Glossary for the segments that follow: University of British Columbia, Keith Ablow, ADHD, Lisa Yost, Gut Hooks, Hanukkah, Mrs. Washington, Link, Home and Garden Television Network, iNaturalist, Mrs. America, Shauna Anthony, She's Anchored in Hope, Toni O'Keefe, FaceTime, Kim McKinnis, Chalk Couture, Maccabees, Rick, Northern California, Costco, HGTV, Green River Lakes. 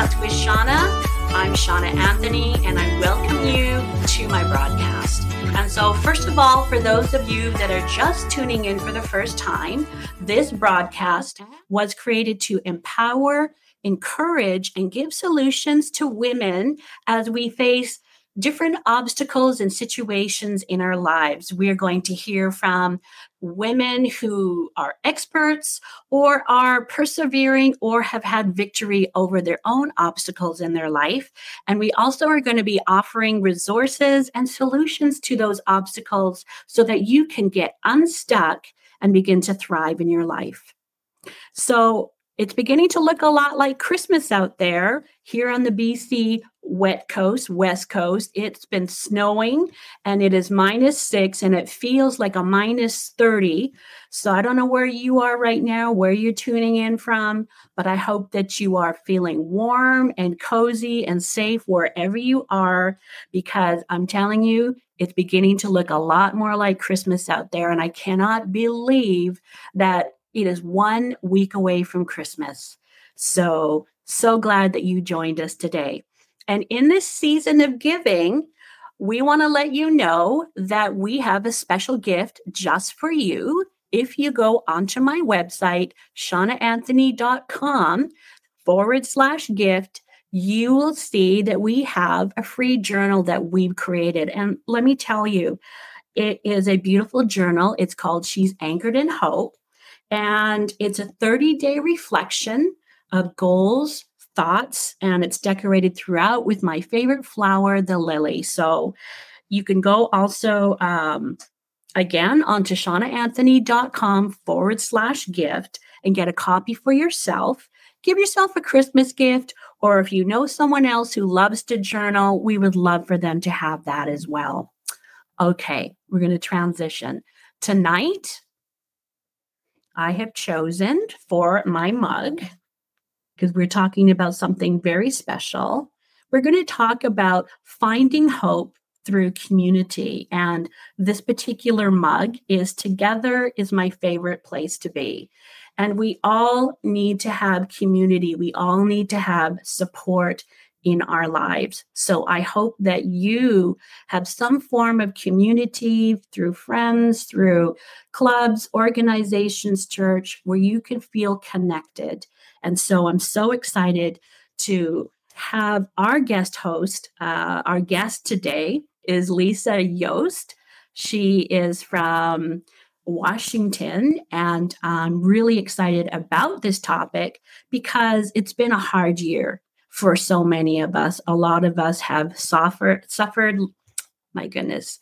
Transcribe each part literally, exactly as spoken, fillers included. Podcast with Shauna. I'm Shauna Anthony, and I welcome you to my broadcast. And so first of all, for those of you that are just tuning in for the first time, this broadcast was created to empower, encourage, and give solutions to women as we face different obstacles and situations in our lives. We are going to hear from women who are experts or are persevering or have had victory over their own obstacles in their life. And we also are going to be offering resources and solutions to those obstacles so that you can get unstuck and begin to thrive in your life. So it's beginning to look a lot like Christmas out there here on the B C wet coast, west coast. It's been snowing and it is minus six and it feels like a minus thirty. So I don't know where you are right now, where you're tuning in from, but I hope that you are feeling warm and cozy and safe wherever you are, because I'm telling you, it's beginning to look a lot more like Christmas out there. And I cannot believe that it is one week away from Christmas. So, so glad that you joined us today. And in this season of giving, we want to let you know that we have a special gift just for you. If you go onto my website, shauna anthony dot com forward slash gift, you will see that we have a free journal that we've created. And let me tell you, it is a beautiful journal. It's called She's Anchored in Hope. And it's a thirty-day reflection of goals, thoughts, and it's decorated throughout with my favorite flower, the lily. So you can go also, um, again, onto shauna anthony dot com forward slash gift and get a copy for yourself. Give yourself a Christmas gift, or if you know someone else who loves to journal, we would love for them to have that as well. Okay, we're going to transition. Tonight, I have chosen for my mug, because we're talking about something very special. We're going to talk about finding hope through community. And this particular mug is Together is My Favorite Place to Be. And we all need to have community. We all need to have support in our lives. So I hope that you have some form of community through friends, through clubs, organizations, church, where you can feel connected. And so I'm so excited to have our guest host. Uh, our guest today is Lisa Yost. She is from Washington, and I'm really excited about this topic because it's been a hard year for so many of us. A lot of us have suffered, suffered, my goodness,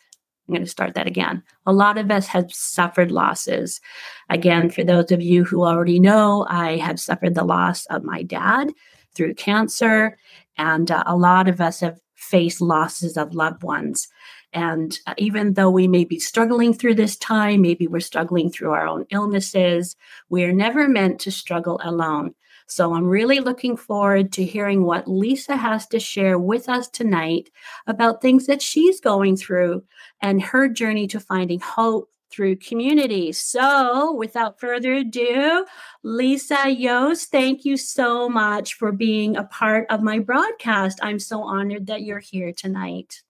I'm going to start that again. A lot of us have suffered losses. Again, for those of you who already know, I have suffered the loss of my dad through cancer, and uh, a lot of us have faced losses of loved ones. And uh, even though we may be struggling through this time, maybe we're struggling through our own illnesses, we're never meant to struggle alone. So I'm really looking forward to hearing what Lisa has to share with us tonight about things that she's going through and her journey to finding hope through community. So without further ado, Lisa Yost, thank you so much for being a part of my broadcast. I'm so honored that you're here tonight.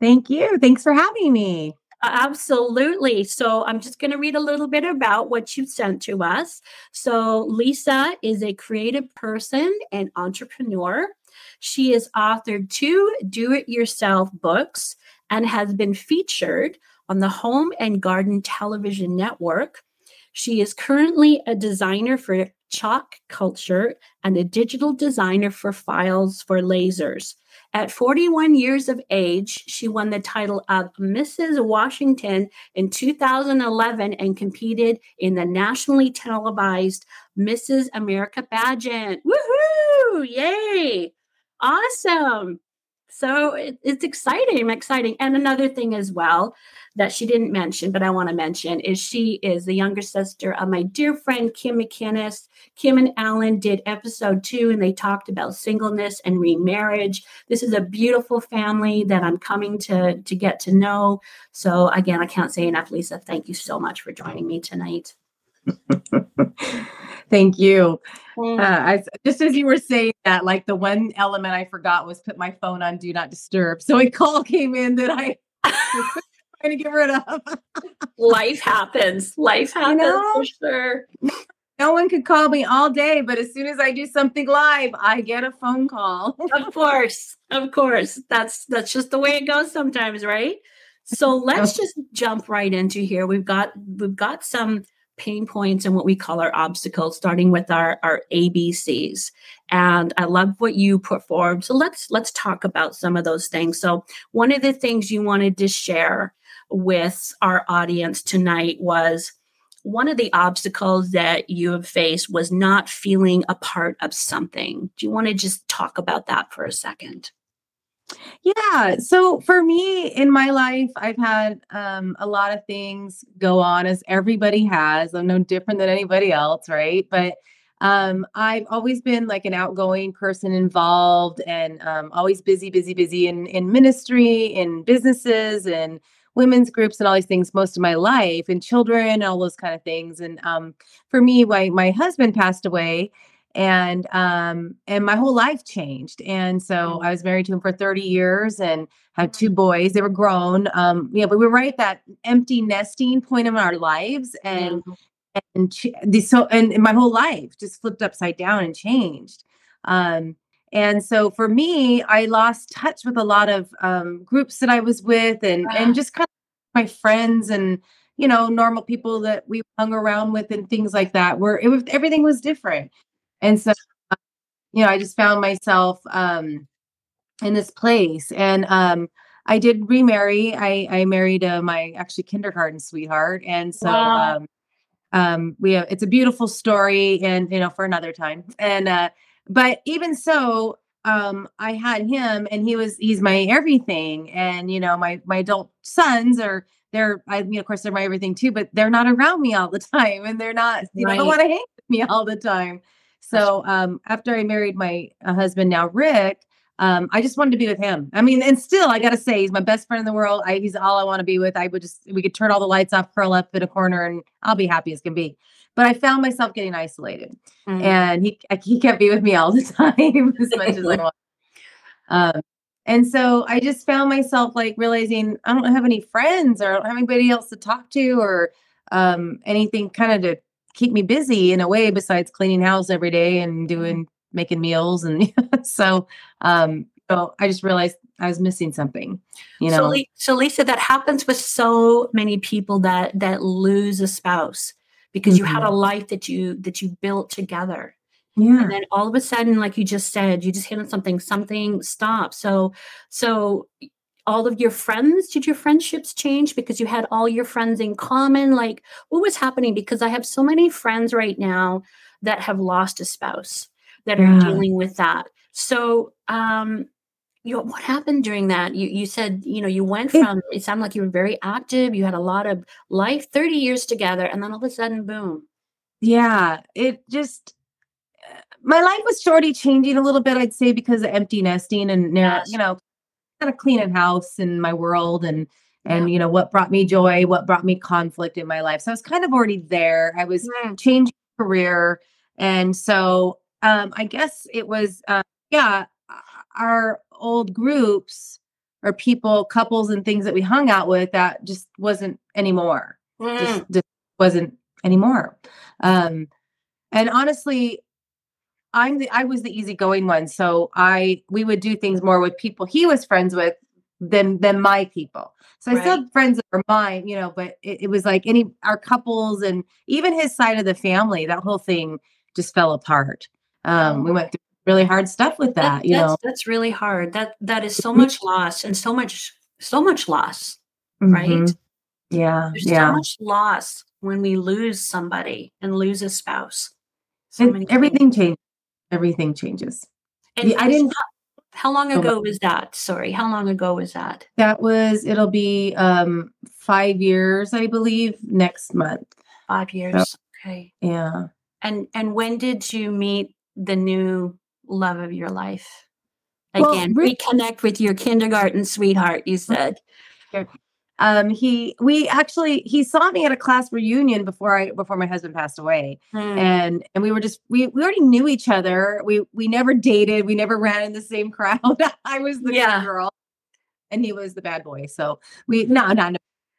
Thank you. Thanks for having me. Absolutely. So I'm just going to read a little bit about what you sent to us. So Lisa is a creative person and entrepreneur. She has authored two do-it-yourself books and has been featured on the Home and Garden Television Network. She is currently a designer for Chalk Couture and a digital designer for files for lasers. At forty-one years of age, she won the title of Missus Washington in two thousand eleven and competed in the nationally televised Missus America pageant. Woohoo! Yay! Awesome! So it, it's exciting, exciting. And another thing as well that she didn't mention, but I want to mention, is she is the younger sister of my dear friend, Kim McKinnis. Kim and Alan did episode two, and they talked about singleness and remarriage. This is a beautiful family that I'm coming to, to get to know. So again, I can't say enough, Lisa. Thank you so much for joining me tonight. Thank you. Uh, I, just as you were saying that, like the one element I forgot was put my phone on Do Not Disturb. So a call came in that I was trying to get rid of. Life happens. Life happens, you know, for sure. No one could call me all day, but as soon as I do something live, I get a phone call. Of course. Of course. That's that's just the way it goes sometimes, right? So let's just jump right into here. We've got we've got some pain points and what we call our obstacles, starting with our, our A B Cs. And I love what you put forward. So let's let's talk about some of those things. So one of the things you wanted to share with our audience tonight was one of the obstacles that you have faced was not feeling a part of something. Do you want to just talk about that for a second? Yeah. So for me in my life, I've had um, a lot of things go on, as everybody has. I'm no different than anybody else, right? But um, I've always been like an outgoing person, involved, and um, always busy, busy, busy in, in ministry, in businesses, and women's groups, and all these things most of my life, and children, and all those kind of things. And um, for me, my, my husband passed away. And, um, and my whole life changed. And so I was married to him for thirty years and had two boys. They were grown. Um, you know, but we were right at that empty nesting point in our lives, and, yeah. and, and so, and, and my whole life just flipped upside down and changed. Um, and so for me, I lost touch with a lot of, um, groups that I was with, and, yeah. and just kind of my friends, and, you know, normal people that we hung around with and things like that, where it was, everything was different. And so, you know, I just found myself um, in this place, and um, I did remarry. I, I married uh, my actually kindergarten sweetheart. And so wow. um, um, we have, it's a beautiful story, and, you know, for another time. And, uh, but even so um, I had him, and he was, he's my everything. And, you know, my, my adult sons are, they're, I mean, of course they're my everything too, but they're not around me all the time, and they're not, you right. know, don't want to hang with me all the time. So um, after I married my uh, husband, now Rick, um, I just wanted to be with him. I mean, and still, I got to say, he's my best friend in the world. I, he's all I want to be with. I would just, we could turn all the lights off, curl up in a corner, and I'll be happy as can be. But I found myself getting isolated, mm-hmm. and he he can't be with me all the time as much as I want. Um, and so I just found myself like realizing I don't have any friends, or I don't have anybody else to talk to, or um, anything kind of to keep me busy in a way besides cleaning house every day and doing, making meals. And so, um, so I just realized I was missing something, you know? So, so Lisa, that happens with so many people that, that lose a spouse, because mm-hmm. you had a life that you, that you built together. Yeah. And then all of a sudden, like you just said, you just hit on something, something stopped. So, so all of your friends, did your friendships change because you had all your friends in common? Like, what was happening? Because I have so many friends right now that have lost a spouse that yeah. are dealing with that. So, um, you know, what happened during that? You you said, you know, you went from, it sounded like you were very active. You had a lot of life, thirty years together. And then all of a sudden, boom. Yeah, it just... my life was already changing a little bit, I'd say, because of empty nesting and, yes. you know, kind of cleaning house in my world, and and yeah. you know, what brought me joy, what brought me conflict in my life. So I was kind of already there. I was yeah. changing career, and so um I guess it was uh, yeah our old groups or people, couples, and things that we hung out with that just wasn't anymore. Mm. Just, just wasn't anymore. Um, and honestly, I'm the, I was the easygoing one. So I, we would do things more with people he was friends with than, than my people. So right. I still had friends that were mine, you know, but it, it was like any, our couples, and even his side of the family, that whole thing just fell apart. Um, we went through really hard stuff with that, that you that's, know, that's really hard. That, that is so much loss, and so much, so much loss, mm-hmm. right? Yeah. There's yeah. so much loss when we lose somebody and lose a spouse. So many everything things. changes. Everything changes. And yeah, I didn't. How long ago was that? Sorry. How long ago was that? That was, it'll be um, five years, I believe, next month. Five years. So, okay. Yeah. And and when did you meet the new love of your life? Again, well, Rick, reconnect with your kindergarten sweetheart, you said. Um, he, we actually, he saw me at a class reunion before I, before my husband passed away. Mm. And, and we were just, we, we already knew each other. We, we never dated. We never ran in the same crowd. I was the yeah. good girl and he was the bad boy. So we, no, not,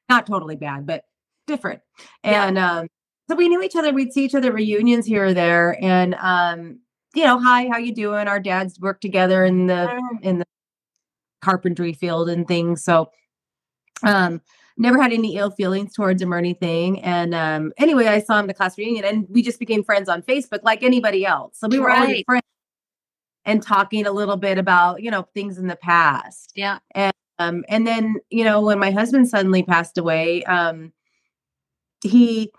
not totally bad, but different. And, yeah. um, so we knew each other. We'd see each other at reunions here or there. And, um, you know, hi, how you doing? Our dads worked together in the, mm. in the carpentry field and things. So, Um, never had any ill feelings towards him or anything. And, um, anyway, I saw him at the class reunion and we just became friends on Facebook like anybody else. So we were right. already friends and talking a little bit about, you know, things in the past. Yeah. And, um, and then, you know, when my husband suddenly passed away, um, he,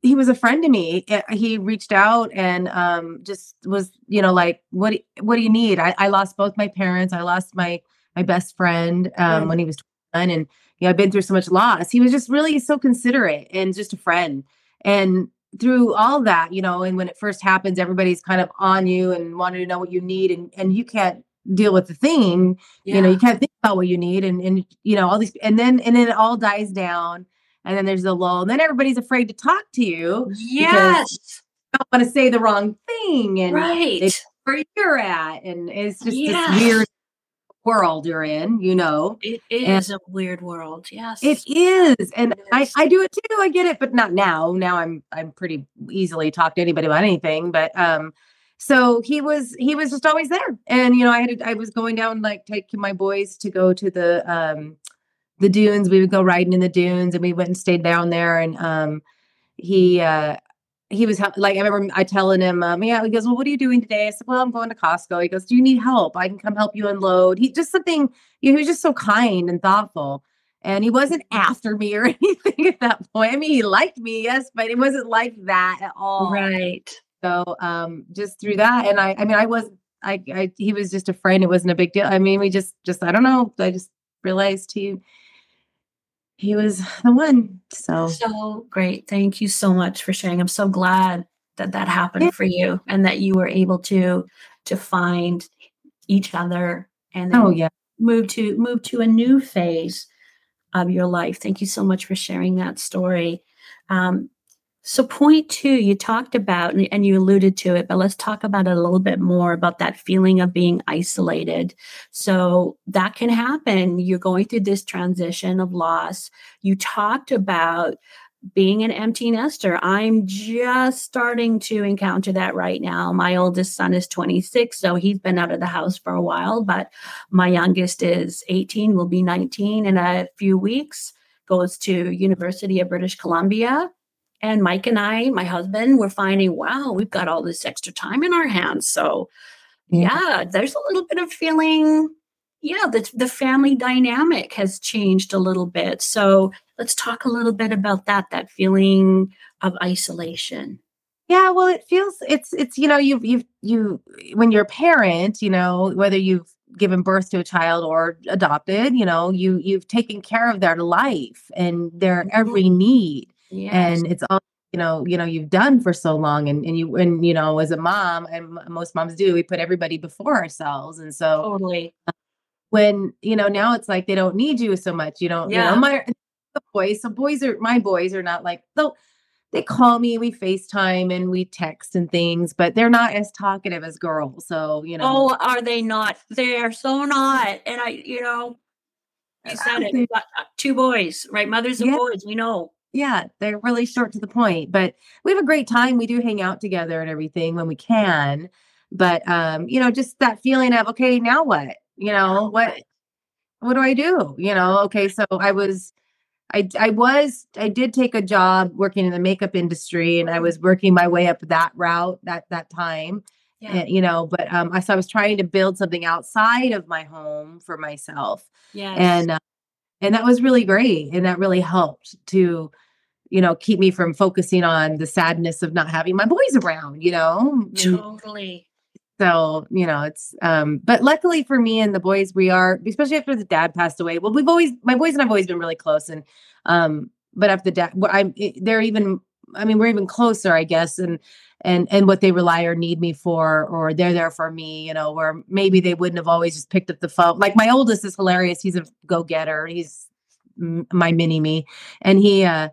he was a friend to me. He reached out and, um, just was, you know, like, what, what do you need? I, I lost both my parents. I lost my, my best friend, um, right. when he was and, you know, I've been through so much loss. He was just really so considerate and just a friend. And through all that, you know, and when it first happens, everybody's kind of on you and wanting to know what you need. And, and you can't deal with the thing, yeah. you know, you can't think about what you need. And, and, you know, all these, and then, and then it all dies down and then there's the lull and then everybody's afraid to talk to you. Yes. I don't want to say the wrong thing. And right. they where you're at. And it's just yeah. this weird world you're in, you know. It is and a weird world. Yes. It is. And it is. I, I do it too. I get it, but not now. Now I'm I'm pretty easily talk to anybody about anything. But um so he was he was just always there. And you know, I had to, I was going down like taking my boys to go to the um the dunes. We would go riding in the dunes and we went and stayed down there and um he uh he was like, I remember I telling him, um, yeah, he goes, well, what are you doing today? I said, well, I'm going to Costco. He goes, do you need help? I can come help you unload. He just something, you know, he was just so kind and thoughtful and he wasn't after me or anything at that point. I mean, he liked me, yes, but it wasn't like that at all. Right. So, um, just through that. And I, I mean, I was, I, I, he was just a friend. It wasn't a big deal. I mean, we just, just, I don't know. I just realized he, He was the one. So so great. Thank you so much for sharing. I'm so glad that that happened yeah. for you and that you were able to to find each other and then oh, yeah. move to move to a new phase of your life. Thank you so much for sharing that story. Um, so point two, you talked about and you alluded to it, but let's talk about it a little bit more about that feeling of being isolated. So that can happen. You're going through this transition of loss. You talked about being an empty nester. I'm just starting to encounter that right now. My oldest son is twenty-six, so he's been out of the house for a while, but my youngest is eighteen, will be nineteen in a few weeks, goes to University of British Columbia. And Mike and I, my husband, were finding, wow, we've got all this extra time in our hands. So, yeah, yeah there's a little bit of feeling, yeah, the, the family dynamic has changed a little bit. So let's talk a little bit about that, that feeling of isolation. Yeah, well, it feels, it's, it's you know, you've, you've, you, when you're a parent, you know, whether you've given birth to a child or adopted, you know, you, you've taken care of their life and their every need. Yes. And it's all, you know, you know, you've done for so long and, and you, and, you know, as a mom and most moms do, we put everybody before ourselves. And so totally. um, when, you know, now it's like, they don't need you so much. You don't, yeah. you know, my the boys, so boys are, my boys are not like, though they call me, we FaceTime and we text and things, but they're not as talkative as girls. So, you know, oh, are they not? They are so not. And I, you know, you said it, we've got two boys, right? Mothers and yeah. boys, we know. Yeah, they're really short to the point, but we have a great time. We do hang out together and everything when we can. But, um, you know, just that feeling of, okay, now what, you know, what, what do I do? You know? Okay. So I was, I, I was, I did take a job working in the makeup industry and I was working my way up that route that, that time, yeah. and, you know, but, um, I, so I was trying to build something outside of my home for myself. Yes. And, uh, and that was really great. And that really helped to, you know, keep me from focusing on the sadness of not having my boys around, you know? Totally. So, you know, it's, um, but luckily for me and the boys, we are, especially after the dad passed away. Well, we've always, my boys and I've always been really close. And, um, but after the dad, I'm, they're even, I mean, we're even closer, I guess. And, and, and what they rely or need me for, or they're there for me, you know, where maybe they wouldn't have always just picked up the phone. Like my oldest is hilarious. He's a go-getter. He's my mini me. And he, uh,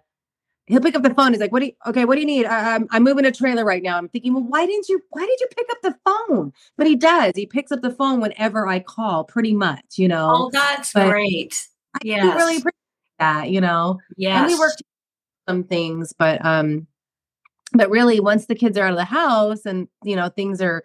he'll pick up the phone. He's like, what do you, okay, what do you need? I, I'm, I'm moving a trailer right now. I'm thinking, well, why didn't you, why did you pick up the phone? But he does, he picks up the phone whenever I call, pretty much, you know. Oh, that's but great. I yes. really appreciate that, you know? Yeah. And we worked some things, but, um, but really once the kids are out of the house and, you know, things are,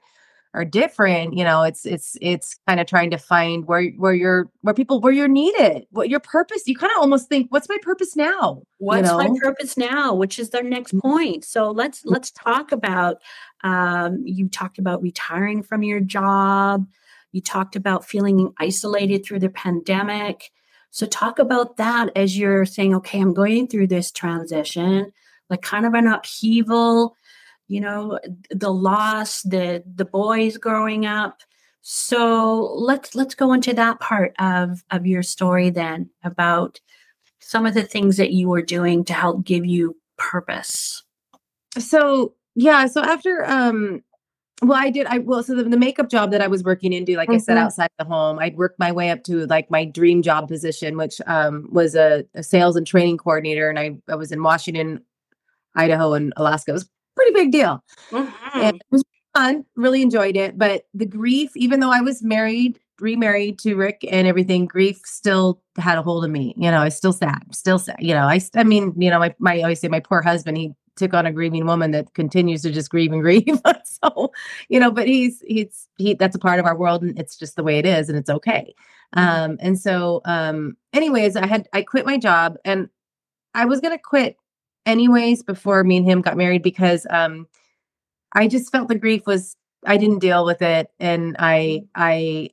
are different, you know, it's, it's, it's kind of trying to find where, where you're, where people, where you're needed, what your purpose, you kind of almost think, what's my purpose now? What's you know? my purpose now, which is their next point. So let's, let's talk about, um, you talked about retiring from your job. You talked about feeling isolated through the pandemic. So talk about that as you're saying, okay, I'm going through this transition, like kind of an upheaval. You know, the loss, the the boys growing up. So let's let's go into that part of, of your story then about some of the things that you were doing to help give you purpose. So yeah, so after um, well, I did I well, so the, the makeup job that I was working into, like mm-hmm. I said, outside the home, I'd worked my way up to like my dream job position, which um, was a, a sales and training coordinator, and I I was in Washington, Idaho, and Alaska. It was pretty big deal. Mm-hmm. And it was fun, really enjoyed it. But the grief, even though I was married, remarried to Rick and everything, grief still had a hold of me. You know, I still sad, still sad. You know, I, I mean, you know, my, my, I always say my poor husband, he took on a grieving woman that continues to just grieve and grieve. So, you know, but he's, he's, he, that's a part of our world and it's just the way it is and it's okay. Mm-hmm. Um, and so, um, anyways, I had, I quit my job and I was going to quit anyways, before me and him got married, because um, I just felt the grief was, I didn't deal with it. And I, I,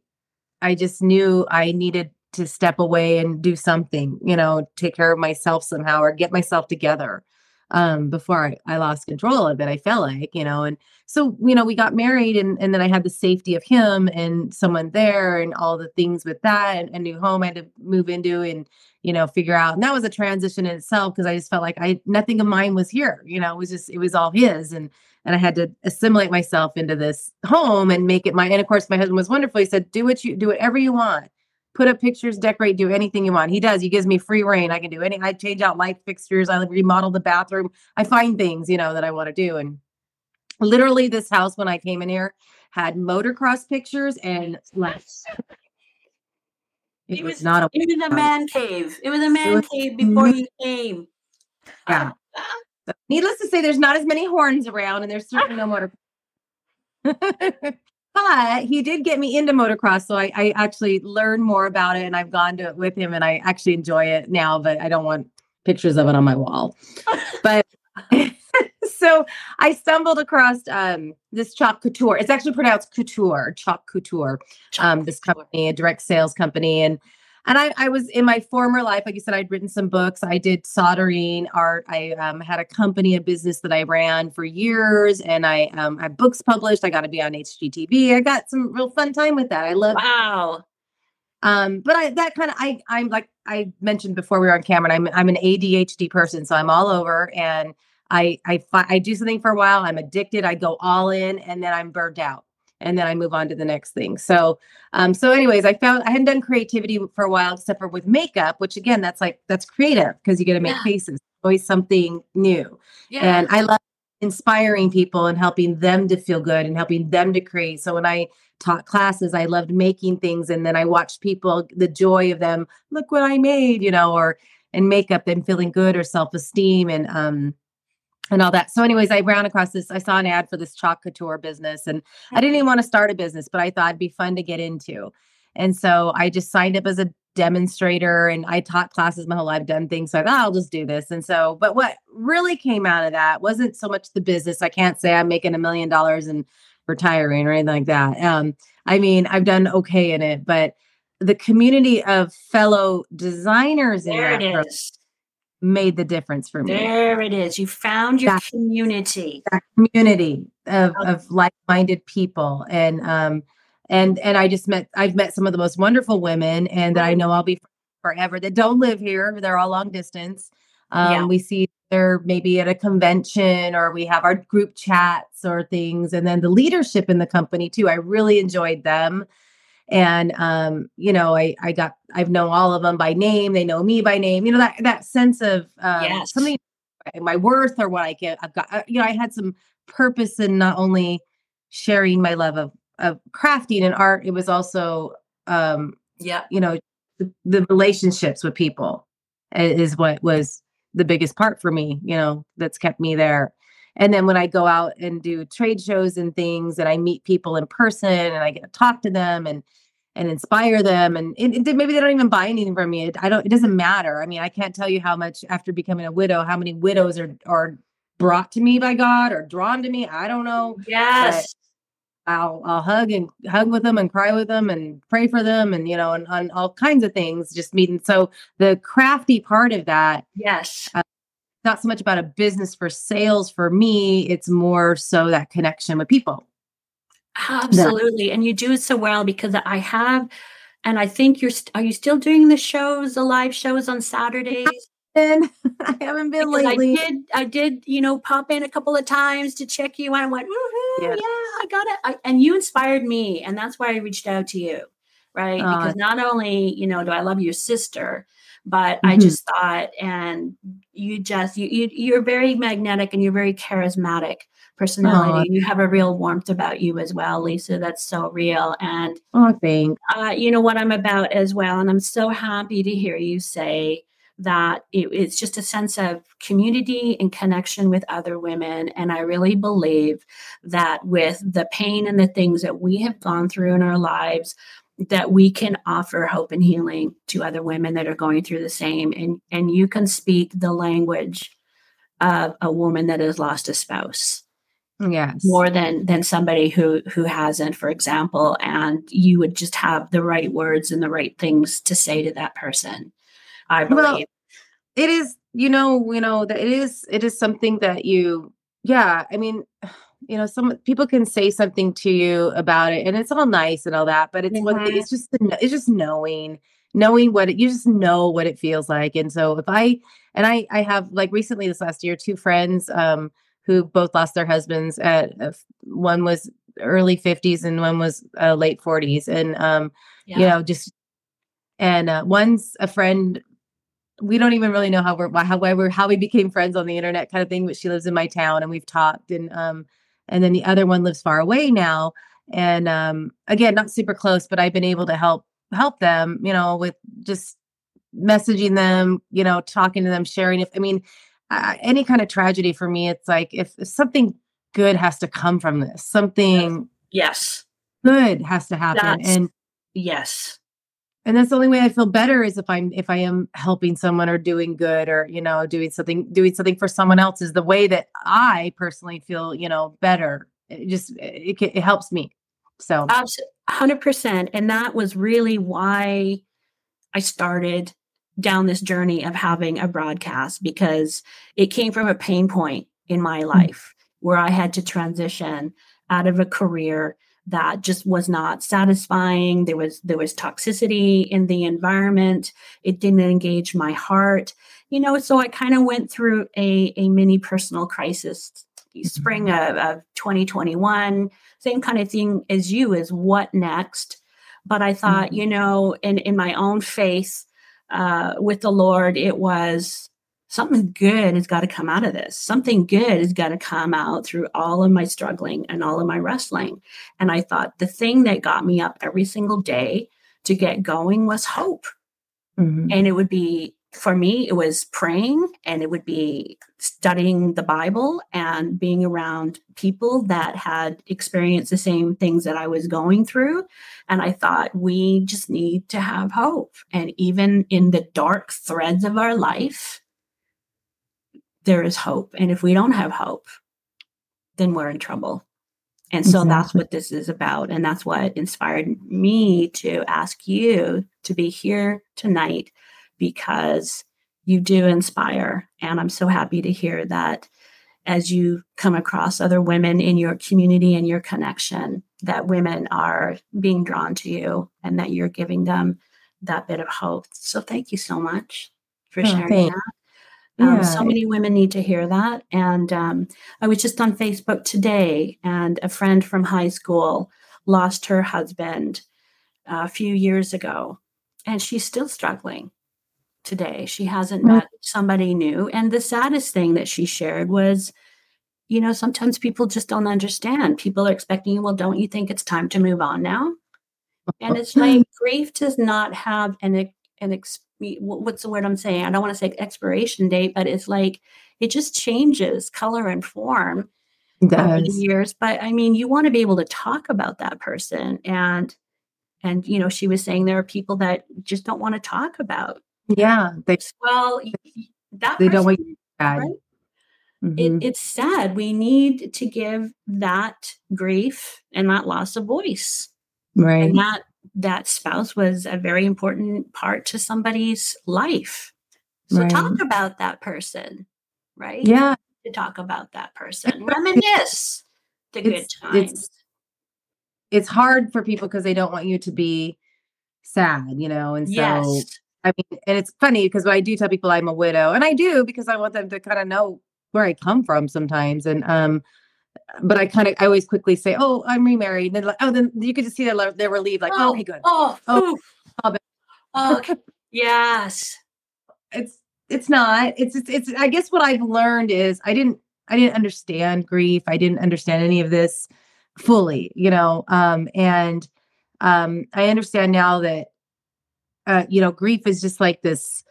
I just knew I needed to step away and do something, you know, take care of myself somehow or get myself together um, before I, I lost control of it. I felt like, you know, and so, you know, we got married and, and then I had the safety of him and someone there and all the things with that and a new home I had to move into and, you know, figure out. And that was a transition in itself because I just felt like I, nothing of mine was here, you know, it was just, it was all his. And, and I had to assimilate myself into this home and make it my, and of course my husband was wonderful. He said, do what you do, whatever you want, put up pictures, decorate, do anything you want. He does, he gives me free reign. I can do any, I change out light fixtures. I remodel the bathroom. I find things, you know, that I want to do. And literally this house, when I came in here, had motocross pictures and like It, it was, was not a it was a man cave. It was a man was, cave before you came. Yeah. So, needless to say, there's not as many horns around and there's certainly no motor. But he did get me into motocross. So I, I actually learned more about it and I've gone to it with him and I actually enjoy it now, but I don't want pictures of it on my wall. But so I stumbled across um, this Chalk Couture. It's actually pronounced Couture, Chalk Couture. Um, this company, a direct sales company, and and I, I was in my former life, like you said, I'd written some books. I did soldering art. I um, had a company, a business that I ran for years, and I um, had books published. I got to be on H G T V. I got some real fun time with that. I love. Wow. Um, but I, that kind of, I, I'm like I mentioned before we were on camera. And I'm I'm an A D H D person, so I'm all over and. I, I, I do something for a while. I'm addicted. I go all in and then I'm burned out and then I move on to the next thing. So, um, so anyways, I found I hadn't done creativity for a while, except for with makeup, which again, that's like, that's creative because you get to make yeah. faces, always something new. Yeah. And I love inspiring people and helping them to feel good and helping them to create. So when I taught classes, I loved making things. And then I watched people, the joy of them, look what I made, you know, or, and makeup and feeling good or self-esteem and, um, and all that. So anyways, I ran across this, I saw an ad for this Chalk Couture business and I didn't even want to start a business, but I thought it'd be fun to get into. And so I just signed up as a demonstrator and I taught classes my whole life, done things. So I thought, oh, I'll just do this. And so, but what really came out of that wasn't so much the business. I can't say I'm making a million dollars and retiring or anything like that. Um, I mean, I've done okay in it, but the community of fellow designers in there that it is. made the difference for me. There it is. You found your that, community. That community of, of like-minded people. And um and and I just met I've met some of the most wonderful women and that I know I'll be forever that don't live here. They're all long distance. Um yeah. We see they're maybe at a convention or we have our group chats or things. And then the leadership in the company too. I really enjoyed them. And, um, you know, I, I got, I've known all of them by name. They know me by name, you know, that, that sense of, um, yes. something, my worth or what I get. I've got, you know, I had some purpose in not only sharing my love of, of crafting and art. It was also, um, yeah, you know, the, the relationships with people is what was the biggest part for me, you know, that's kept me there. And then when I go out and do trade shows and things and I meet people in person and I get to talk to them and, and inspire them. And it, it, maybe they don't even buy anything from me. It, I don't, it doesn't matter. I mean, I can't tell you how much after becoming a widow, how many widows are, are brought to me by God or drawn to me. I don't know. Yes. I'll, I'll hug and hug with them and cry with them and pray for them. And, you know, and on all kinds of things, just meeting. So the crafty part of that. Yes. Uh, not so much about a business for sales for me. It's more so that connection with people. Absolutely. And you do it so well because I have, and I think you're, st- are you still doing the shows, the live shows on Saturdays? And I haven't been because lately. I did, I did, you know, pop in a couple of times to check you out. I went, woohoo, yeah. yeah, I got it. I, and you inspired me. And that's why I reached out to you, right? Uh, because not only, you know, do I love your sister, but mm-hmm. I just thought, and you just, you, you, you're very magnetic and you're very charismatic personality. Oh. You have a real warmth about you as well, Lisa. That's so real. And oh, thanks. Uh, you know what I'm about as well. And I'm so happy to hear you say that it, it's just a sense of community and connection with other women. And I really believe that with the pain and the things that we have gone through in our lives, that we can offer hope and healing to other women that are going through the same. And, and you can speak the language of a woman that has lost a spouse. Yes. More than, than somebody who, who hasn't, for example, and you would just have the right words and the right things to say to that person. I believe well, it is, you know, you know, that it is, it is something that you, yeah. I mean, you know, some people can say something to you about it and it's all nice and all that, but it's mm-hmm. one, it's just, it's just knowing, knowing what it, you just know what it feels like. And so if I, and I, I have like recently this last year, two friends um, who both lost their husbands at uh, one was early fifties and one was uh, late forties. And, um, yeah. you know, just, and uh, one's a friend, we don't even really know how we're, how, why we're, how we became friends on the internet kind of thing, but she lives in my town and we've talked and, um, and then the other one lives far away now. And, um, again, not super close, but I've been able to help, help them, you know, with just messaging them, you know, talking to them, sharing. If, I mean, uh, any kind of tragedy for me, it's like, if, if something good has to come from this, something yes, good has to happen. That's, and yes. And that's the only way I feel better is if I'm, if I am helping someone or doing good or, you know, doing something, doing something for someone else is the way that I personally feel, you know, better. It just, it, it helps me. So. one hundred percent. And that was really why I started down this journey of having a broadcast, because it came from a pain point in my life where I had to transition out of a career that just was not satisfying. There was there was toxicity in the environment. It didn't engage my heart, you know. So I kind of went through a a mini personal crisis. Spring of, of twenty twenty-one, same kind of thing as you. Is what next? But I thought, mm-hmm. you know, in in my own faith uh, with the Lord, it was. Something good has got to come out of this. Something good has got to come out through all of my struggling and all of my wrestling. And I thought the thing that got me up every single day to get going was hope. Mm-hmm. And it would be, for me, it was praying and it would be studying the Bible and being around people that had experienced the same things that I was going through. And I thought we just need to have hope. And even in the dark threads of our life, there is hope. And if we don't have hope, then we're in trouble. And so exactly. That's what this is about. And that's what inspired me to ask you to be here tonight, because you do inspire. And I'm so happy to hear that as you come across other women in your community and your connection, that women are being drawn to you and that you're giving them that bit of hope. So thank you so much for oh, sharing thanks. that. Um, yeah. So many women need to hear that. And um, I was just on Facebook today, and a friend from high school lost her husband a few years ago, and she's still struggling today. She hasn't met somebody new. And the saddest thing that she shared was, you know, sometimes people just don't understand. People are expecting, well, don't you think it's time to move on now? And it's like grief does not have an, an ex- what's the word I'm saying? I don't want to say expiration date, but it's like, it just changes color and form over the years. But I mean, you want to be able to talk about that person. And, and, you know, she was saying there are people that just don't want to talk about. Yeah. They, well, they, that they person, don't want you to add. Right? Mm-hmm. It, it's sad. We need to give that grief and that loss a voice. Right. And that, that spouse was a very important part to somebody's life. So right. talk about that person, right? Yeah. To talk about that person. Reminisce the it's, good times. It's, it's hard for people because they don't want you to be sad, you know? And so, yes. I mean, and it's funny because I do tell people I'm a widow, and I do because I want them to kind of know where I come from sometimes. And, um, but I kind of, I always quickly say, oh, I'm remarried. And then, like, oh, then you could just see their, their relief, like, oh, okay, good. Oh, oh, oh, oh okay. Yes. It's, it's not, it's, it's, it's, I guess what I've learned is I didn't, I didn't understand grief. I didn't understand any of this fully, you know? Um, and, um, I understand now that, uh, you know, grief is just like this,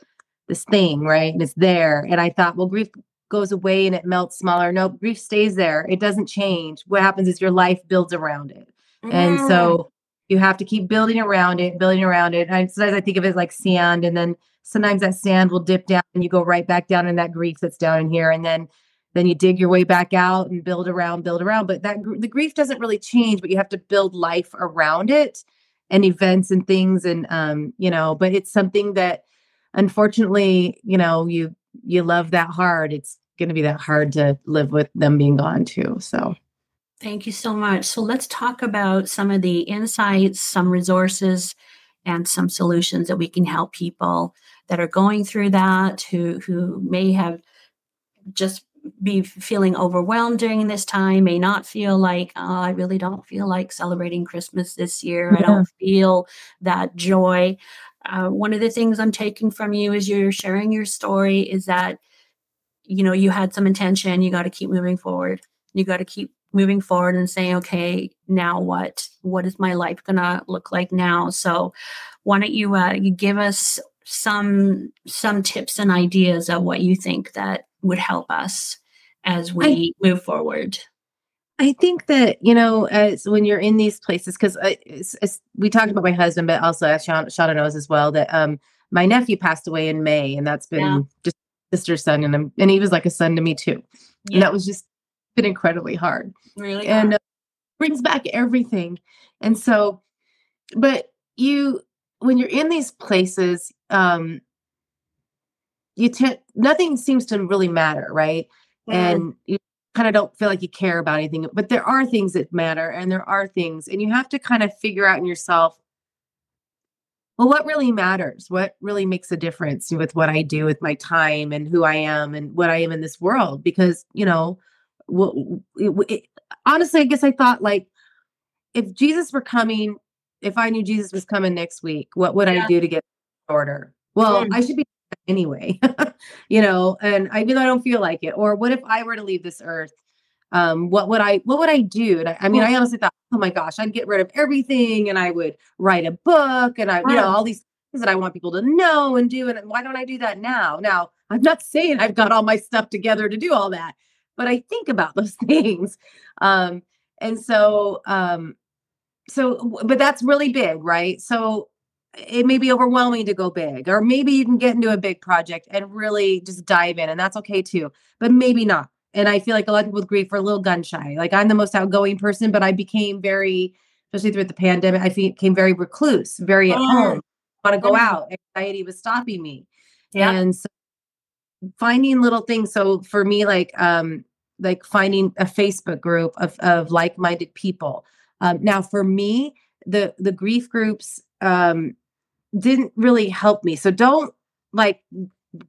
this thing, right? And it's there. And I thought, well, grief goes away and it melts smaller. No, grief stays there. It doesn't change. What happens is your life builds around it. Mm. And so you have to keep building around it, building around it. And sometimes I think of it like sand, and then sometimes that sand will dip down and you go right back down in that grief that's down in here. And then, then you dig your way back out and build around, build around. But that the grief doesn't really change, but you have to build life around it and events and things. And, um, you know, but it's something that unfortunately, you know, you, you love that hard. It's going to be that hard to live with them being gone too. So thank you so much. So let's talk about some of the insights, some resources, and some solutions that we can help people that are going through that, who, who may have just be feeling overwhelmed during this time, may not feel like, oh, I really don't feel like celebrating Christmas this year. Yeah. I don't feel that joy. Uh, one of the things I'm taking from you is you're sharing your story is that, you know, you had some intention, you got to keep moving forward. You got to keep moving forward and saying, okay, now what, what is my life going to look like now? So why don't you, uh, you give us some, some tips and ideas of what you think that would help us as we I, move forward. I think that, you know, as when you're in these places, cause I, it's, it's, we talked about my husband, but also Shauna, Shauna knows as well that, um, my nephew passed away in May, and that's been yeah. just sister's son, and him, and he was like a son to me too. Yeah. And that was just been incredibly hard. Really, hard. And uh, brings back everything. And so, but you, when you're in these places, um, you tend nothing seems to really matter, right? Mm-hmm. And you kind of don't feel like you care about anything. But there are things that matter, and there are things, and you have to kind of figure out in yourself, well, what really matters? What really makes a difference with what I do with my time and who I am and what I am in this world? Because, you know, what, it, it, honestly, I guess I thought, like, if Jesus were coming, if I knew Jesus was coming next week, what would yeah. I do to get in order? Well, yeah. I should be anyway, you know, and I mean, I don't feel like it. Or what if I were to leave this earth? Um, what would I, what would I do? And I, I mean, I honestly thought, oh my gosh, I'd get rid of everything, and I would write a book, and I, you know, all these things that I want people to know and do. And why don't I do that now? Now, I'm not saying I've got all my stuff together to do all that, but I think about those things. Um, and so, um, so, but that's really big, right? So it may be overwhelming to go big, or maybe you can get into a big project and really just dive in, and that's okay too, but maybe not. And I feel like a lot of people with grief are a little gun shy. Like, I'm the most outgoing person, but I became very, especially through the pandemic, I became very recluse, very at oh. home. I want to go out. Anxiety was stopping me. Yeah. And so finding little things. So for me, like, um, like finding a Facebook group of, of like-minded people. Um, now for me, the, the grief groups, um, didn't really help me. So don't like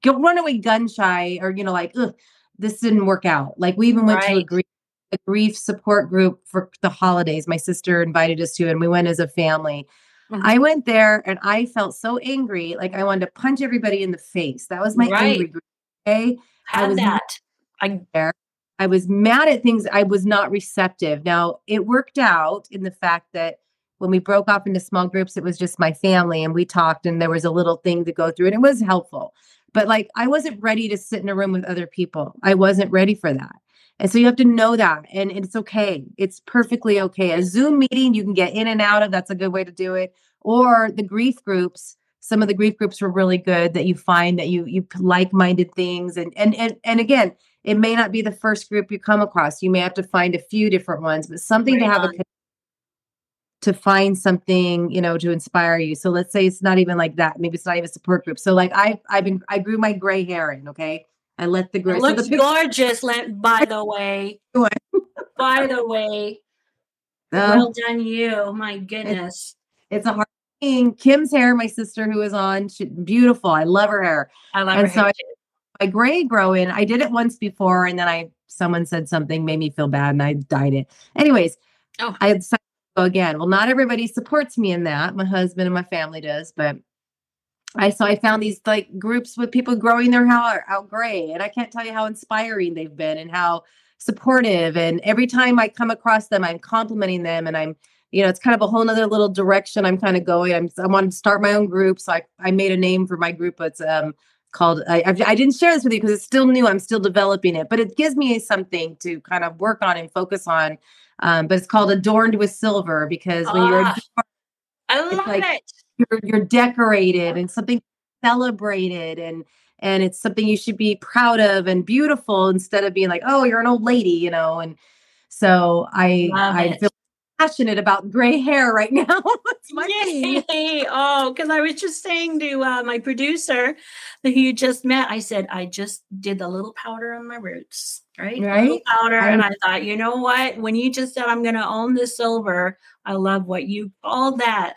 go run away gun shy, or, you know, like, ugh, this didn't work out. Like, we even went right. to a grief, a grief support group for the holidays. My sister invited us to, and we went as a family. Mm-hmm. I went there and I felt so angry. Like I wanted to punch everybody in the face. That was my right. angry group. Okay. Had I was that. I there. I was mad at things. I was not receptive. Now it worked out in the fact that when we broke off into small groups, it was just my family and we talked and there was a little thing to go through and it was helpful, but like, I wasn't ready to sit in a room with other people. I wasn't ready for that. And so you have to know that, and it's okay. It's perfectly okay. A Zoom meeting, you can get in and out of, that's a good way to do it. Or the grief groups, some of the grief groups were really good that you find that you, you like-minded things. And, and, and, and again, it may not be the first group you come across. You may have to find a few different ones, but something right to have on. a to find something, you know, to inspire you. So let's say it's not even like that. Maybe it's not even a support group. So like I, I've been, I grew my gray hair in. Okay. I let the gray. It looks so the gorgeous. Let, by the way, by the way, um, well done you. My goodness. It's, it's a hard thing. Kim's hair, my sister who is on, she, beautiful. I love her hair. I love and her so hair. I, my gray grow in. I did it once before and then I, someone said something made me feel bad and I dyed it. Anyways, oh. I had So again, well, not everybody supports me in that. My husband and my family does, but I, so I found these like groups with people growing their hair out gray. And I can't tell you how inspiring they've been and how supportive. And every time I come across them, I'm complimenting them and I'm, you know, it's kind of a whole nother little direction I'm kind of going. I'm, I wanted to start my own group. So I, I made a name for my group. It's um called, I, I didn't share this with you because it's still new. I'm still developing it, but it gives me something to kind of work on and focus on. Um, but it's called Adorned with Silver because when ah, you're adorned, I love it's like it. you're, you're decorated and something celebrated and and it's something you should be proud of and beautiful instead of being like, oh, you're an old lady, you know. And so I love I it. feel passionate about gray hair right now. It's my Yay. thing. Oh, because I was just saying to uh, my producer who you just met, I said, I just did the little powder on my roots. Right, right. Powder, and I thought, you know what? When you just said, "I'm going to own the silver," I love what you called that.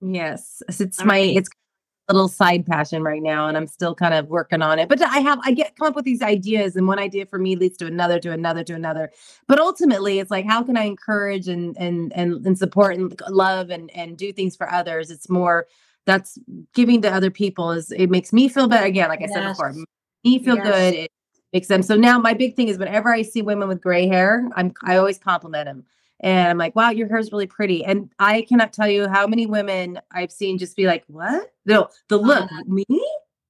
Yes, it's all my right. it's little side passion right now, and I'm still kind of working on it. But I have I get come up with these ideas, and one idea for me leads to another, to another, to another. But ultimately, it's like, how can I encourage and and and, and support and love and and do things for others? It's more that's giving to other people. Is it makes me feel better again? Like I yes. said before, me feel yes. good. It, Makes them. So now my big thing is whenever I see women with gray hair, I'm I always compliment them. And I'm like, wow, your hair is really pretty. And I cannot tell you how many women I've seen just be like, what? No, the look, uh, me?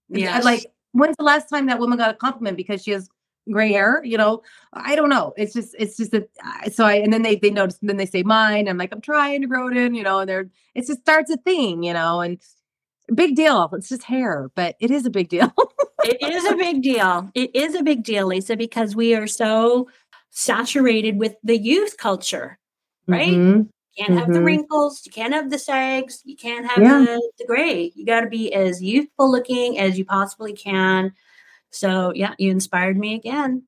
Yeah. Like, when's the last time that woman got a compliment because she has gray hair? You know, I don't know. It's just, it's just that. So I, and then they, they notice, and then they say mine. I'm like, I'm trying to grow it in, you know, and they're, it just starts a thing, you know, and big deal. It's just hair, but it is a big deal. It is a big deal. It is a big deal, Lisa, because we are so saturated with the youth culture, right? Mm-hmm. You can't mm-hmm. have the wrinkles. You can't have the sags. You can't have yeah. the, the gray. You got to be as youthful looking as you possibly can. So, yeah, you inspired me again.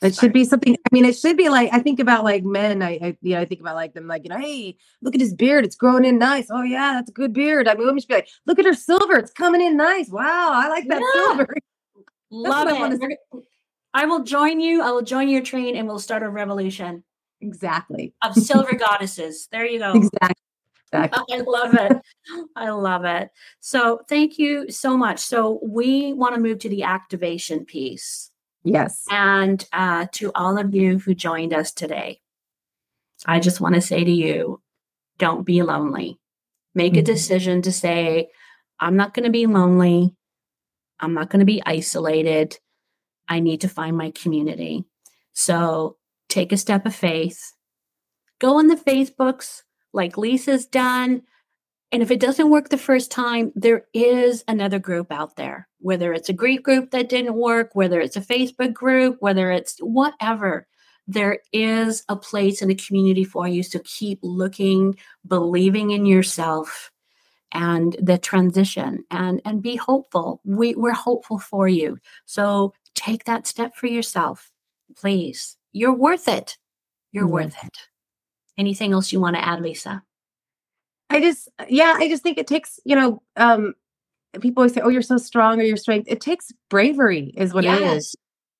It inspired. should be something. I mean, it should be like, I think about like men. I, I you know, I think about like them, like, you know, hey, look at his beard. It's growing in nice. Oh, yeah, that's a good beard. I mean, women should be like, look at her silver. It's coming in nice. Wow. I like that yeah. silver. Love it. I, I will join you. I will join your train and we'll start a revolution. Exactly. Of silver goddesses. There you go. Exactly. exactly. I love it. I love it. So thank you so much. So we want to move to the activation piece. Yes. And uh, to all of you who joined us today, I just want to say to you, don't be lonely. Make mm-hmm. a decision to say, I'm not going to be lonely. I'm not going to be isolated. I need to find my community. So take a step of faith. Go on the Facebooks like Lisa's done. And if it doesn't work the first time, there is another group out there, whether it's a grief group that didn't work, whether it's a Facebook group, whether it's whatever. There is a place and a community for you. So keep looking, believing in yourself. And the transition and, and be hopeful. We, we're hopeful for you. So take that step for yourself, please. You're worth it. You're mm-hmm. worth it. Anything else you want to add, Lisa? I just, yeah, I just think it takes, you know, um, people always say, oh, you're so strong or your strength. It takes bravery is what yes. it is.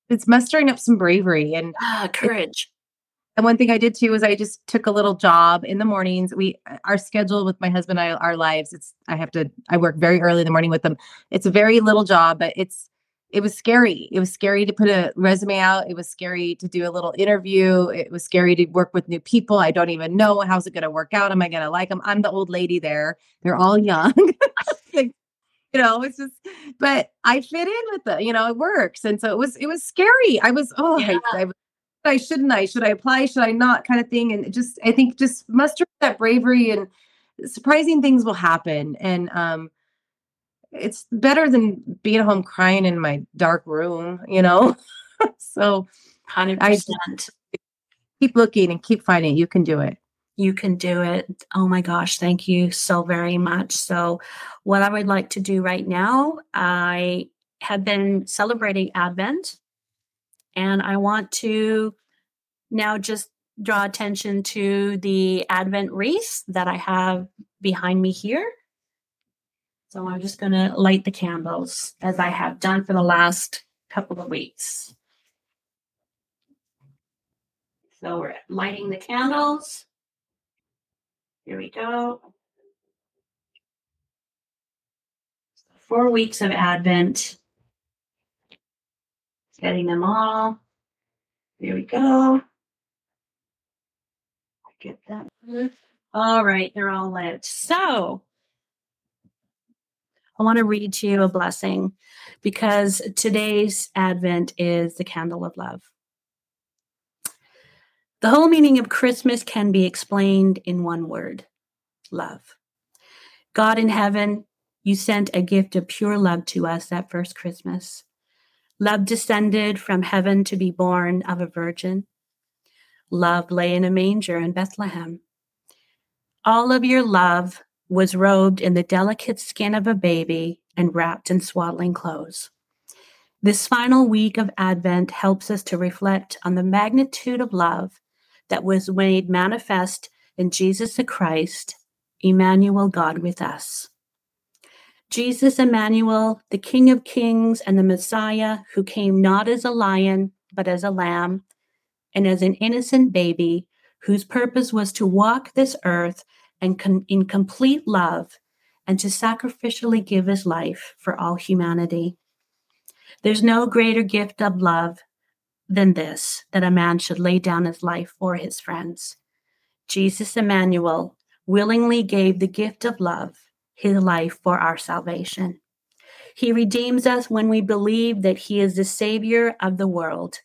It's mustering up some bravery and ah, courage. It, And one thing I did too was I just took a little job in the mornings. We, our schedule with my husband and I, our lives, it's, I have to, I work very early in the morning with them. It's a very little job, but it's, it was scary. It was scary to put a resume out. It was scary to do a little interview. It was scary to work with new people. I don't even know. How's it going to work out? Am I going to like them? I'm the old lady there. They're all young. Like, you know, it's just, but I fit in with the, you know, it works. And so it was, it was scary. I was, oh, yeah. I, I was, I shouldn't I should I apply should I not kind of thing, and just I think just muster that bravery, and surprising things will happen. And um it's better than being at home crying in my dark room, you know. So one hundred percent. I keep looking and keep finding you can do it. You can do it. Oh my gosh, thank you so very much. So what I would like to do right now, I have been celebrating Advent. And I want to now just draw attention to the Advent wreath that I have behind me here. So I'm just going to light the candles as I have done for the last couple of weeks. So we're lighting the candles. Here we go. Four weeks of Advent. Getting them all. Here we go. Get that. All right, they're all lit. So I want to read to you a blessing, because today's Advent is the candle of love. The whole meaning of Christmas can be explained in one word: love. God in heaven, you sent a gift of pure love to us that first Christmas. Love descended from heaven to be born of a virgin. Love lay in a manger in Bethlehem. All of your love was robed in the delicate skin of a baby and wrapped in swaddling clothes. This final week of Advent helps us to reflect on the magnitude of love that was made manifest in Jesus the Christ, Emmanuel, God with us. Jesus Emmanuel, the King of Kings and the Messiah, who came not as a lion, but as a lamb, and as an innocent baby, whose purpose was to walk this earth and com- in complete love, and to sacrificially give his life for all humanity. There's no greater gift of love than this, that a man should lay down his life for his friends. Jesus Emmanuel willingly gave the gift of love, his life for our salvation. He redeems us when we believe that he is the Savior of the world.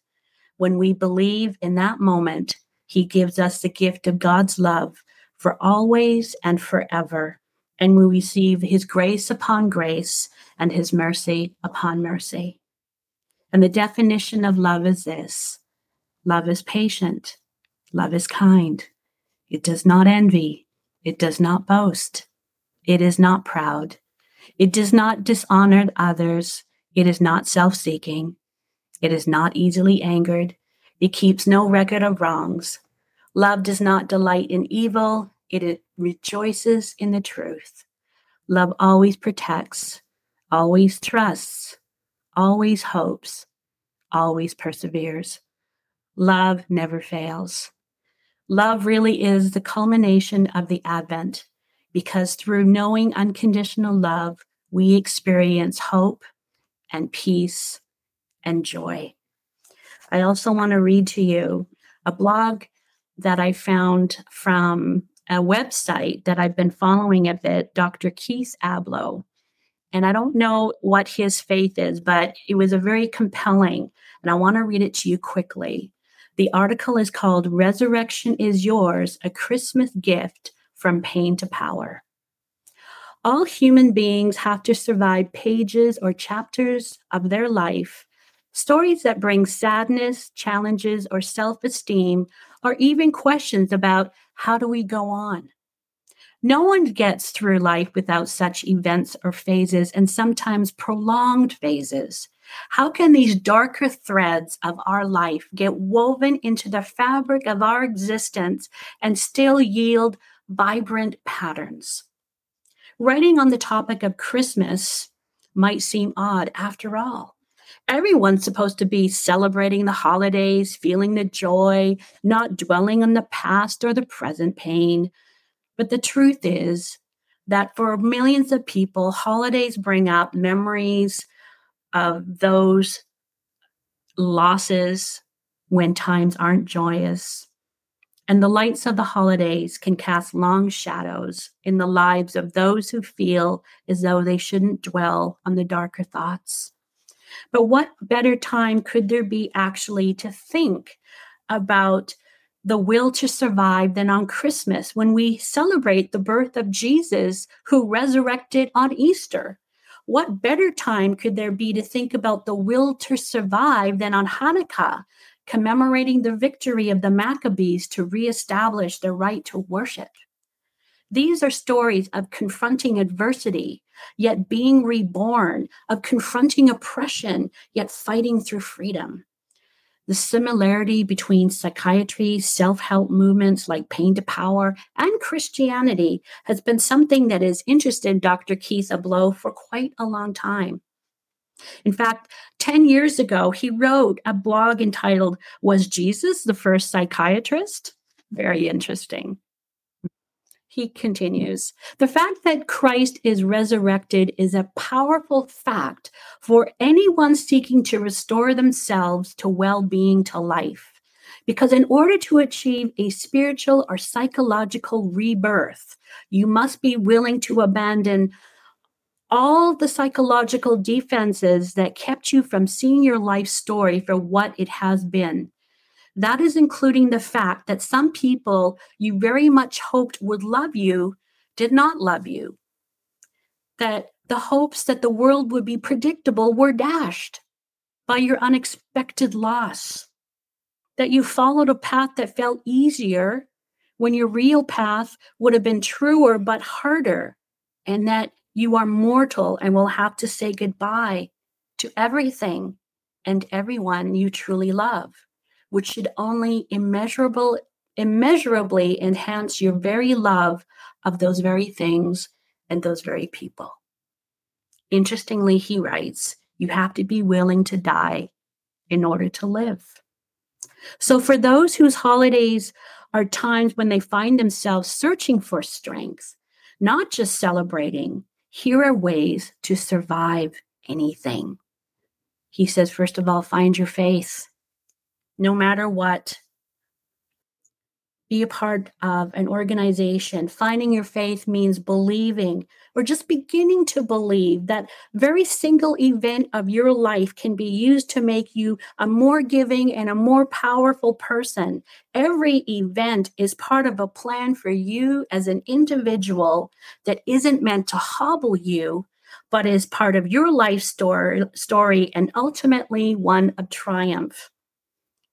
When we believe in that moment, he gives us the gift of God's love for always and forever. And we receive his grace upon grace and his mercy upon mercy. And the definition of love is this: love is patient. Love is kind. It does not envy. It does not boast. It is not proud. It does not dishonor others. It is not self-seeking. It is not easily angered. It keeps no record of wrongs. Love does not delight in evil. It rejoices in the truth. Love always protects, always trusts, always hopes, always perseveres. Love never fails. Love really is the culmination of the Advent, because through knowing unconditional love, we experience hope and peace and joy. I also want to read to you a blog that I found from a website that I've been following a bit, Doctor Keith Ablow. And I don't know what his faith is, but it was a very compelling, and I want to read it to you quickly. The article is called "Resurrection is Yours, a Christmas Gift from Pain to Power." All human beings have to survive pages or chapters of their life, stories that bring sadness, challenges, or self-esteem, or even questions about how do we go on. No one gets through life without such events or phases, and sometimes prolonged phases. How can these darker threads of our life get woven into the fabric of our existence and still yield vibrant patterns? Writing on the topic of Christmas might seem odd after all. everyone's supposed to be celebrating the holidays, feeling the joy, not dwelling on the past or the present pain. But the truth is that for millions of people, holidays bring up memories of those losses when times aren't joyous. And the lights of the holidays can cast long shadows in the lives of those who feel as though they shouldn't dwell on the darker thoughts. But what better time could there be actually to think about the will to survive than on Christmas, when we celebrate the birth of Jesus, who resurrected on Easter? What better time could there be to think about the will to survive than on Hanukkah, commemorating the victory of the Maccabees to reestablish their right to worship? These are stories of confronting adversity, yet being reborn, of confronting oppression, yet fighting through freedom. The similarity between psychiatry, self-help movements like Pain to Power, and Christianity has been something that has interested Doctor Keith Ablow for quite a long time. In fact, ten years ago, he wrote a blog entitled, "Was Jesus the First Psychiatrist?" Very interesting. He continues, "The fact that Christ is resurrected is a powerful fact for anyone seeking to restore themselves to well-being, to life. Because in order to achieve a spiritual or psychological rebirth, you must be willing to abandon all the psychological defenses that kept you from seeing your life story for what it has been. That is including the fact that some people you very much hoped would love you did not love you. That the hopes that the world would be predictable were dashed by your unexpected loss. That you followed a path that felt easier when your real path would have been truer but harder. And that you are mortal and will have to say goodbye to everything and everyone you truly love, which should only immeasurable, immeasurably enhance your very love of those very things and those very people." Interestingly, he writes, you have to be willing to die in order to live. So for those whose holidays are times when they find themselves searching for strength, not just celebrating, here are ways to survive anything. He says, first of all, find your faith. No matter what, be a part of an organization. Finding your faith means believing, or just beginning to believe, that every single event of your life can be used to make you a more giving and a more powerful person. Every event is part of a plan for you as an individual that isn't meant to hobble you, but is part of your life story, story and ultimately one of triumph.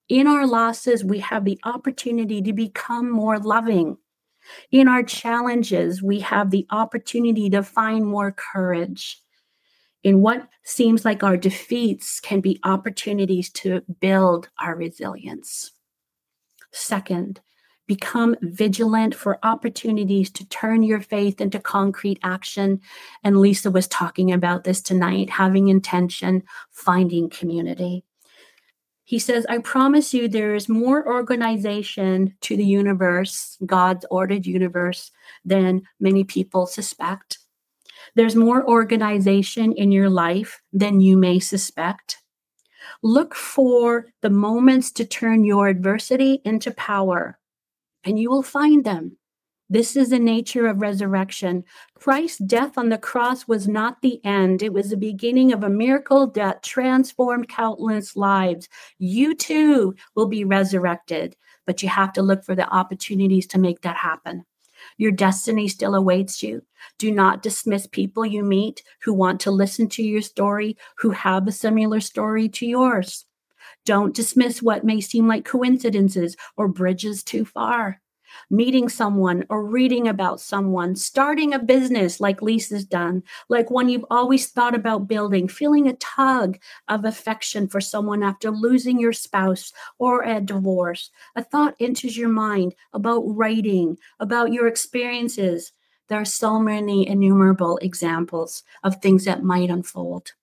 In our losses, we have the opportunity to become more loving. In our challenges, we have the opportunity to find more courage. In what seems like our defeats can be opportunities to build our resilience. Second, become vigilant for opportunities to turn your faith into concrete action. And Lisa was talking about this tonight, having intention, finding community. He says, I promise you there is more organization to the universe, God's ordered universe, than many people suspect. There's more organization in your life than you may suspect. Look for the moments to turn your adversity into power, and you will find them. This is the nature of resurrection. Christ's death on the cross was not the end. It was the beginning of a miracle that transformed countless lives. You too will be resurrected, but you have to look for the opportunities to make that happen. Your destiny still awaits you. Do not dismiss people you meet who want to listen to your story, who have a similar story to yours. Don't dismiss what may seem like coincidences or bridges too far. Meeting someone or reading about someone, starting a business like Lisa's done, like one you've always thought about building, feeling a tug of affection for someone after losing your spouse or a divorce. A thought enters your mind about writing, about your experiences. There are so many innumerable examples of things that might unfold.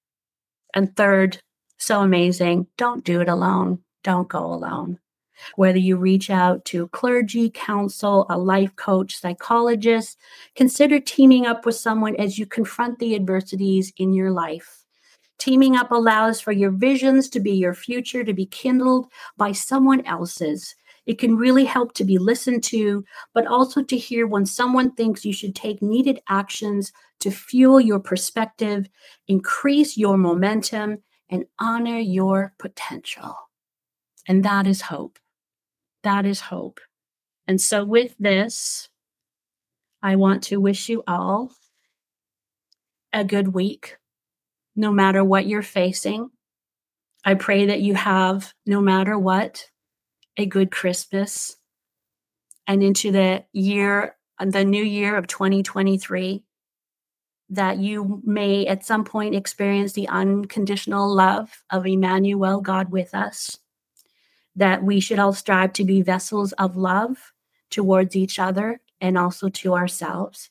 And third, so amazing. Don't do it alone. Don't go alone. Whether you reach out to clergy, counsel, a life coach, psychologist, consider teaming up with someone as you confront the adversities in your life. Teaming up allows for your visions to be your future, to be kindled by someone else's. It can really help to be listened to, but also to hear when someone thinks you should take needed actions to fuel your perspective, increase your momentum, and honor your potential. And that is hope. That is hope. And so with this, I want to wish you all a good week, no matter what you're facing. I pray that you have, no matter what, a good Christmas and into the year, the new year of twenty twenty-three, that you may at some point experience the unconditional love of Emmanuel, God with us, that we should all strive to be vessels of love towards each other and also to ourselves.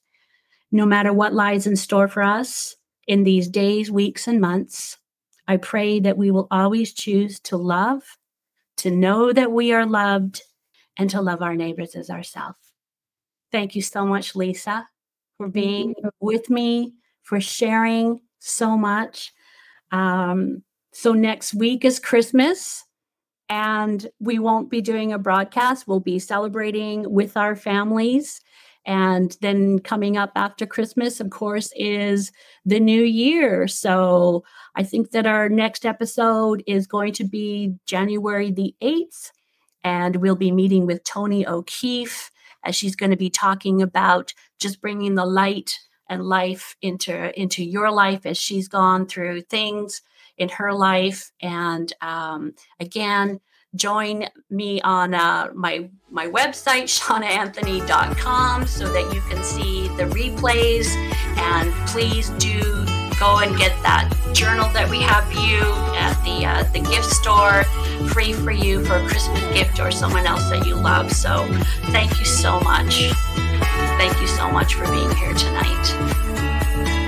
No matter what lies in store for us in these days, weeks, and months, I pray that we will always choose to love, to know that we are loved, and to love our neighbors as ourselves. Thank you so much, Lisa, for being with me, for sharing so much. Um, so next week is Christmas. And we won't be doing a broadcast. We'll be celebrating with our families. And then coming up after Christmas, of course, is the new year. So I think that our next episode is going to be January the eighth. And we'll be meeting with Toni O'Keefe as she's going to be talking about just bringing the light and life into, into your life as she's gone through things in her life. And um, again, join me on uh, my my website, shauna anthony dot com, so that you can see the replays. And please do go and get that journal that we have you at the uh, the gift store, free for you for a Christmas gift or someone else that you love. So thank you so much. Thank you so much for being here tonight.